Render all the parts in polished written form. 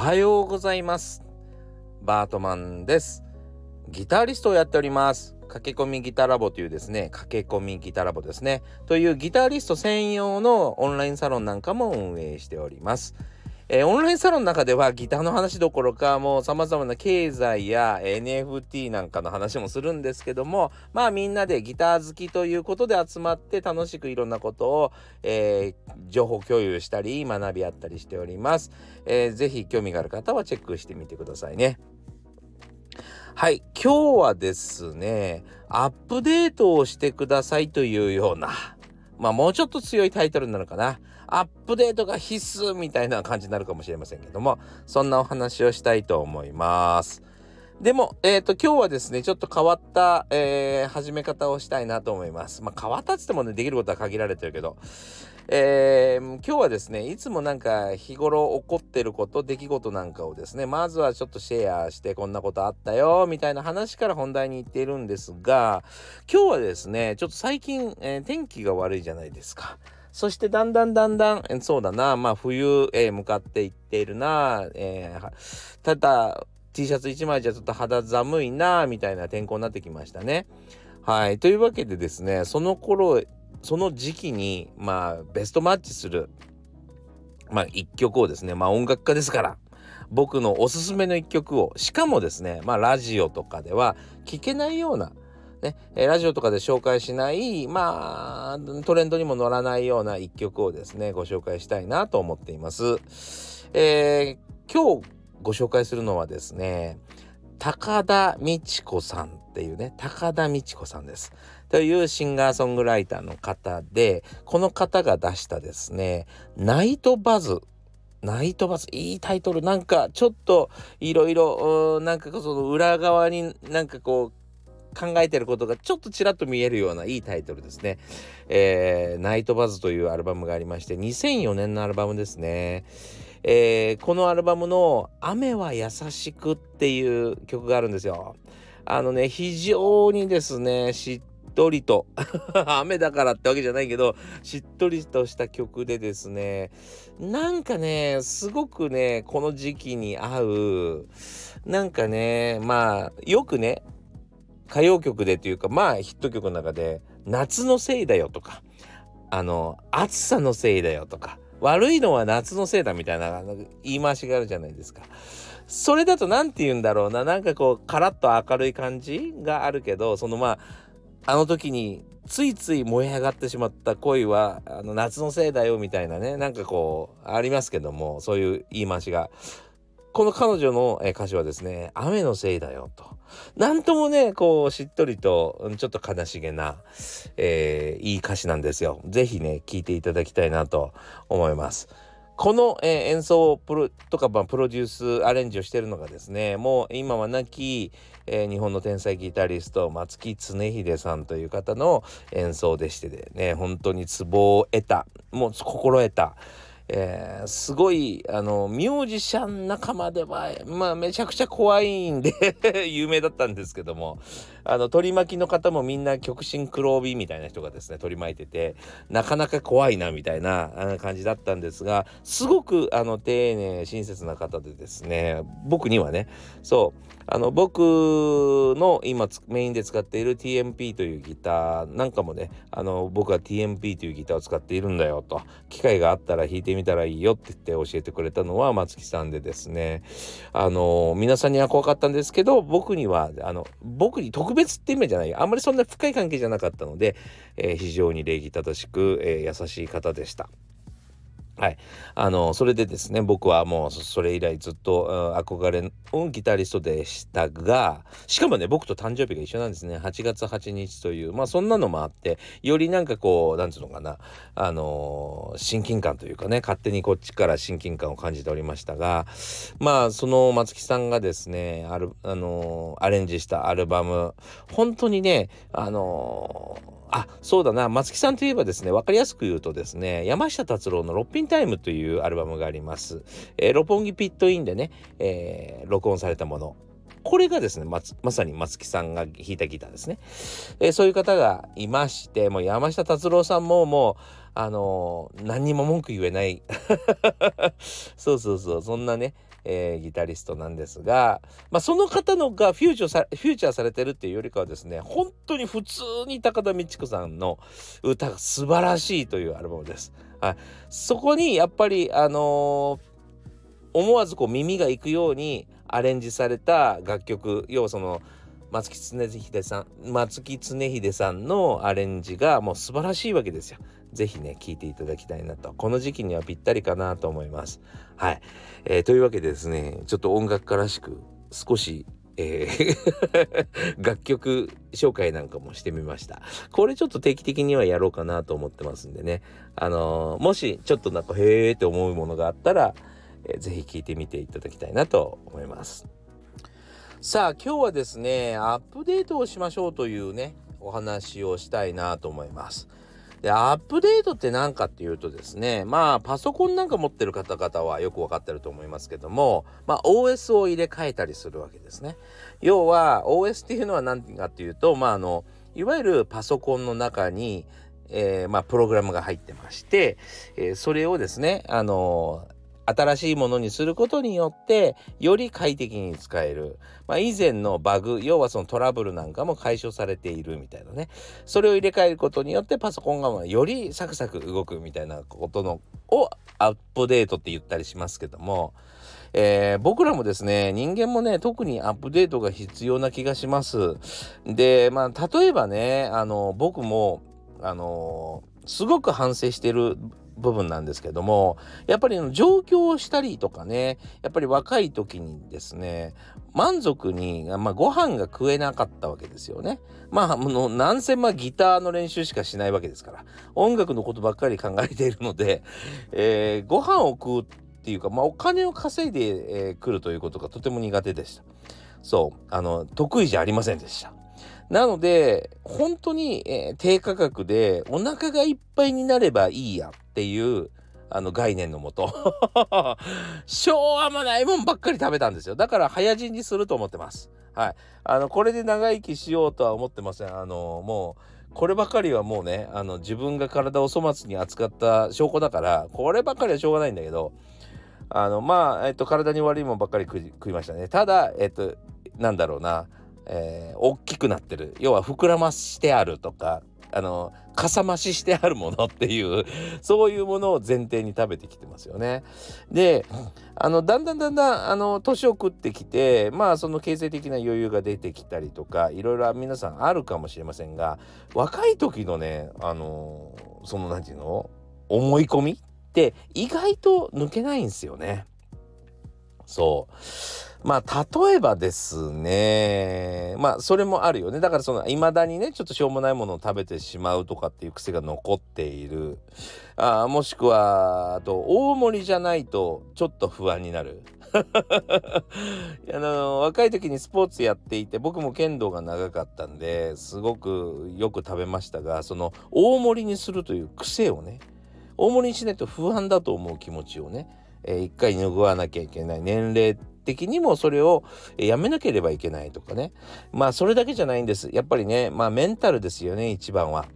はようございます。バートマンです。ギタリストをやっております。駆け込みギタラボというですね、駆け込みギタラボですねというギタリスト専用のオンラインサロンなんかも運営しております。オンラインサロンの中ではギターの話どころかもう様々な経済や NFT なんかの話もするんですけども、まあみんなでギター好きということで集まって楽しくいろんなことを、情報共有したり学び合ったりしております。ぜひ興味がある方はチェックしてみてくださいね。はい、今日はですね、アップデートをしてくださいというような、まあもうちょっと強いタイトルになるかな。アップデートが必須みたいな感じになるかもしれませんけども、そんなお話をしたいと思います。でも、今日はですね、ちょっと変わった、始め方をしたいなと思います。まあ変わったっつってもね、できることは限られてるけど、今日はですね、いつもなんか日頃起こってること、出来事なんかをですね、まずはちょっとシェアしてこんなことあったよみたいな話から本題に行っているんですが、今日はですね、ちょっと最近、天気が悪いじゃないですか。そしてだんだんそうだな、まあ冬へ向かっていっているな、ただ T シャツ1枚じゃちょっと肌寒いなみたいな天候になってきましたね。はい、というわけでですね、その時期にまあベストマッチするまあ一曲をですね、まあ音楽家ですから僕のおすすめの一曲を、しかもですね、まあラジオとかでは聞けないようなね、ラジオとかで紹介しない、まあトレンドにも乗らないような一曲をですね、ご紹介したいなと思っています。今日ご紹介するのはですね、高田美智子さんっていうね、高田美智子さんですというシンガーソングライターの方で、この方が出したですね、ナイトバズ、いいタイトル、なんかちょっといろいろなんかその裏側になんかこう考えてることがちょっとちらっと見えるようないいタイトルですね。ナイトバズというアルバムがありまして、2004年のアルバムですね。このアルバムの雨は優しくっていう曲があるんですよ。あのね、非常にですね、しっとりと雨だからってわけじゃないけど、しっとりとした曲でですね、なんかね、すごくね、この時期に合う、なんかね、まあよくね、歌謡曲でというか、まあヒット曲の中で夏のせいだよとか、暑さのせいだよとか、悪いのは夏のせいだみたいな言い回しがあるじゃないですか。それだとなんて言うんだろうな、なんかこうカラッと明るい感じがあるけど、そのまああの時についつい燃え上がってしまった恋は夏のせいだよみたいなね、なんかこうありますけども、そういう言い回しが。この彼女の歌詞はですね、雨のせいだよと、なんともね、こうしっとりとちょっと悲しげな、いい歌詞なんですよ。ぜひね、聴いていただきたいなと思います。この、演奏をプロデュースアレンジをしているのがですね、もう今は亡き、日本の天才ギタリスト松木恒秀さんという方の演奏でしてでね、本当にツボを得た、もう心得た、すごいミュージシャン仲間では、まあ、めちゃくちゃ怖いんで有名だったんですけども、取り巻きの方もみんな極真黒帯みたいな人がですね取り巻いてて、なかなか怖いなみたいな感じだったんですが、すごく丁寧親切な方でですね、僕にはね、そう僕の今メインで使っている TMP というギターなんかもね、僕は TMP というギターを使っているんだよと、機会があったら弾いてみたらいいよって言って教えてくれたのは松木さんでですね、皆さんには怖かったんですけど、僕には僕に特別って意味じゃない、あんまりそんな深い関係じゃなかったので、非常に礼儀正しく、優しい方でした。はい、それでですね、僕はもうそれ以来ずっと憧れのギタリストでしたが、しかもね、僕と誕生日が一緒なんですね。8月8日という、まあそんなのもあって、よりなんかこうなんつうのかな、親近感というかね、勝手にこっちから親近感を感じておりましたが、まあその松木さんがですねアレンジしたアルバム、本当にね、そうだな、松木さんといえばですね、分かりやすく言うとですね、山下達郎のロッピンタイムというアルバムがあります。六本木ピットインでね、録音されたもの。これがですね、まさに松木さんが弾いたギターですね。そういう方がいまして、もう山下達郎さんも何にも文句言えないそうそうそう、そんなね、ギタリストなんですが、その方のがフューチャーされてるっていうよりかはですね、本当に普通に高田美智子さんの歌が素晴らしいというアルバムです。はい、そこにやっぱり思わずこう耳が行くようにアレンジされた楽曲、要はその松木常秀さんのアレンジがもう素晴らしいわけですよ。ぜひね、聴いていただきたいなと、この時期にはぴったりかなと思います。はい、というわけでですね、ちょっと音楽家らしく少し、楽曲紹介なんかもしてみました。これちょっと定期的にはやろうかなと思ってますんでね、もしちょっとなんかへーって思うものがあったら、ぜひ聴いてみていただきたいなと思います。さあ、今日はですね、アップデートをしましょうというね、お話をしたいなと思います。で、アップデートって何かっていうとですね、パソコンなんか持ってる方々はよく分かってると思いますけども、OS を入れ替えたりするわけですね。要は OS っていうのは何かっていうと、いわゆるパソコンの中に、プログラムが入ってまして、それをですね、新しいものにすることによってより快適に使える、以前のバグ、要はそのトラブルなんかも解消されているみたいなね、それを入れ替えることによってパソコンがよりサクサク動くみたいなことのをアップデートって言ったりしますけども、僕らもですね、人間もね、特にアップデートが必要な気がします。で、例えばね、僕もすごく反省してる部分なんですけども、やっぱり上京をしたりとかね、やっぱり若い時にですね、満足に、ご飯が食えなかったわけですよね。なんせギターの練習しかしないわけですから、音楽のことばっかり考えているので、ご飯を食うっていうか、お金を稼いでくるということがとても苦手でした。そう、得意じゃありませんでした。なので本当に、低価格でお腹がいっぱいになればいいやっていう概念のもとしょうがもないもんばっかり食べたんですよ。だから早死にすると思ってます。はい、これで長生きしようとは思ってません。もうこればかりはもうね、自分が体を粗末に扱った証拠だから、こればっかりはしょうがないんだけど、体に悪いもんばっかり食いましたね。ただなんだろうな、大きくなってる、要は膨らましてあるとか、かさ増ししてあるものっていう、そういうものを前提に食べてきてますよね。で、だんだん年を食ってきて、その経済的な余裕が出てきたりとか、いろいろ皆さんあるかもしれませんが、若い時のね、その何ていうの、思い込みって意外と抜けないんですよね。そう。例えばですね。それもあるよね。だから未だにね、ちょっとしょうもないものを食べてしまうとかっていう癖が残っている。もしくは、大盛りじゃないとちょっと不安になる。若い時にスポーツやっていて、僕も剣道が長かったんで、すごくよく食べましたが、大盛りにするという癖をね、大盛りにしないと不安だと思う気持ちをね、一回拭わなきゃいけない、年齢的にもそれをやめなければいけないとかね。それだけじゃないんです。やっぱりね、メンタルですよね、一番は。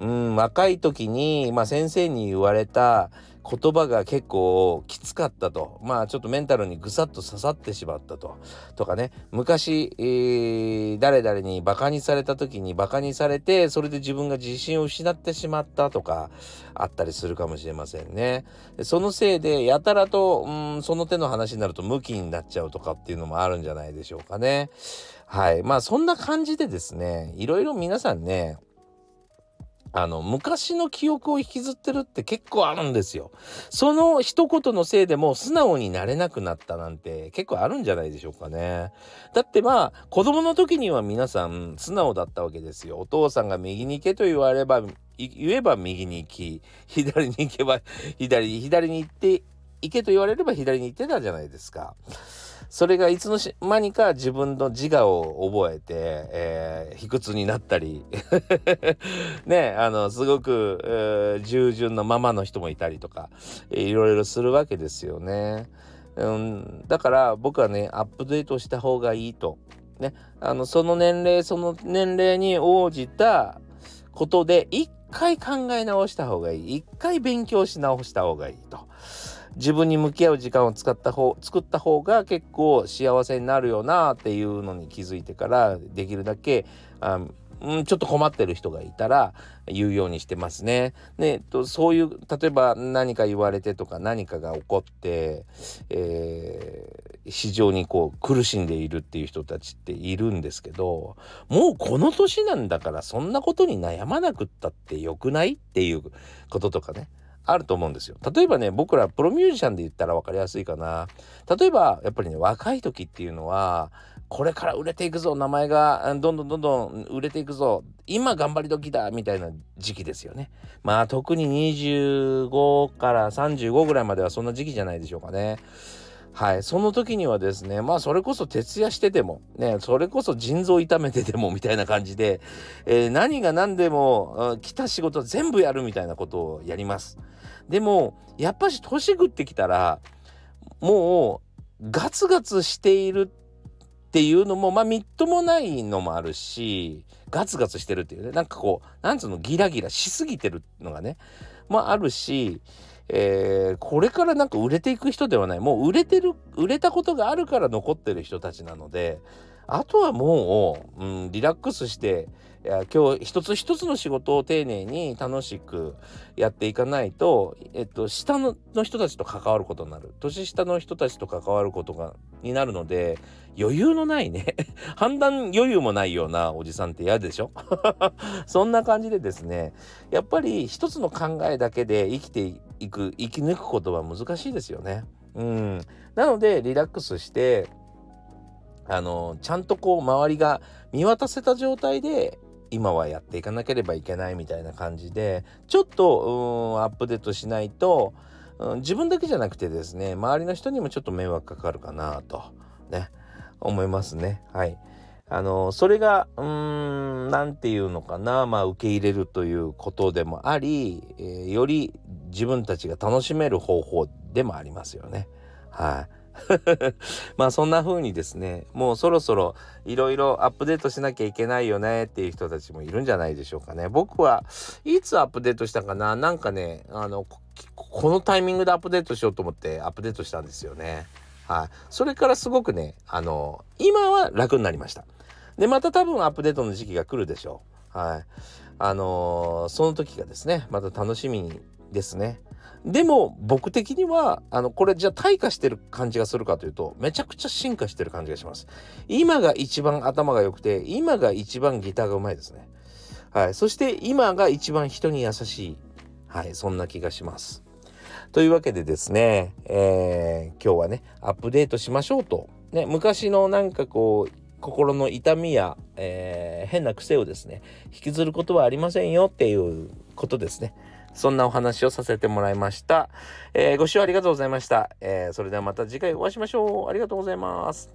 若い時に、先生に言われた言葉が結構きつかったと、ちょっとメンタルにぐさっと刺さってしまったとかね、昔、誰々にバカにされた時にバカにされて、それで自分が自信を失ってしまったとかあったりするかもしれませんね。そのせいでやたらとその手の話になるとムキになっちゃうとかっていうのもあるんじゃないでしょうかね。はい、そんな感じでですね、いろいろ皆さんね、昔の記憶を引きずってるって結構あるんですよ。その一言のせいでもう素直になれなくなったなんて結構あるんじゃないでしょうかね。だって子供の時には皆さん素直だったわけですよ。お父さんが右に行けと言えば右に行き、左に行けば左に行って行けと言われれば左に行ってたじゃないですか。それがいつの間にか自分の自我を覚えて、卑屈になったりね、すごく、従順なままの人もいたりとか、いろいろするわけですよね。だから僕はね、アップデートした方がいいとね、その年齢に応じたことで、一回考え直した方がいい、一回勉強し直した方がいいと、自分に向き合う時間を作った方が結構幸せになるよなっていうのに気づいてから、できるだけちょっと困ってる人がいたら言うようにしてますね。で、そういう例えば何か言われてとか何かが起こって、非常にこう苦しんでいるっていう人たちっているんですけど、もうこの年なんだからそんなことに悩まなくったってよくないっていうこととかね、あると思うんですよ。例えばね、僕らプロミュージシャンで言ったら分かりやすいかな。例えばやっぱりね、若い時っていうのはこれから売れていくぞ、名前がどんどん売れていくぞ、今頑張り時だみたいな時期ですよね。まあ特に25から35ぐらいまではそんな時期じゃないでしょうかね。はい、その時にはですね、まあそれこそ徹夜しててもね、それこそ腎臓痛めててもみたいな感じで、何が何でも来た仕事全部やるみたいなことをやります。でもやっぱし年食ってきたら、もうガツガツしているっていうのもまあみっともないのもあるし、ガツガツしてるっていうね、なんかこうなんつうの、ギラギラしすぎてるのがね、まああるし、これからなんか売れていく人ではない、もう売れたことがあるから残ってる人たちなので、あとはもう、リラックスして、いや今日一つ一つの仕事を丁寧に楽しくやっていかないと、下の人たちと関わることになる、年下の人たちと関わることになるので、余裕のないね判断余裕もないようなおじさんって嫌でしょそんな感じでですね、やっぱり一つの考えだけで生き抜くことは難しいですよね。なのでリラックスして、ちゃんとこう周りが見渡せた状態で今はやっていかなければいけないみたいな感じで、ちょっとアップデートしないと、自分だけじゃなくてですね、周りの人にもちょっと迷惑かかるかなとね、思いますね。はい、それがなんていうのかな、まあ受け入れるということでもあり、より自分たちが楽しめる方法でもありますよね。はい、まあそんな風にですね、もうそろそろいろいろアップデートしなきゃいけないよねっていう人たちもいるんじゃないでしょうかね。僕はいつアップデートしたかな、なんかね、このタイミングでアップデートしようと思ってアップデートしたんですよね。はい、それからすごくね、今は楽になりました。でまた多分アップデートの時期が来るでしょう。はい、その時がですね、また楽しみにですね。でも僕的にはこれじゃあ退化してる感じがするかというと、めちゃくちゃ進化してる感じがします。今が一番頭が良くて、今が一番ギターがうまいですね。はい、そして今が一番人に優しい、はい、そんな気がします。というわけでですね、今日はね、アップデートしましょうとね、昔のなんかこう心の痛みや、変な癖をですね、引きずることはありませんよっていうことですね。そんなお話をさせてもらいました。ご視聴ありがとうございました。それではまた次回お会いしましょう。ありがとうございます。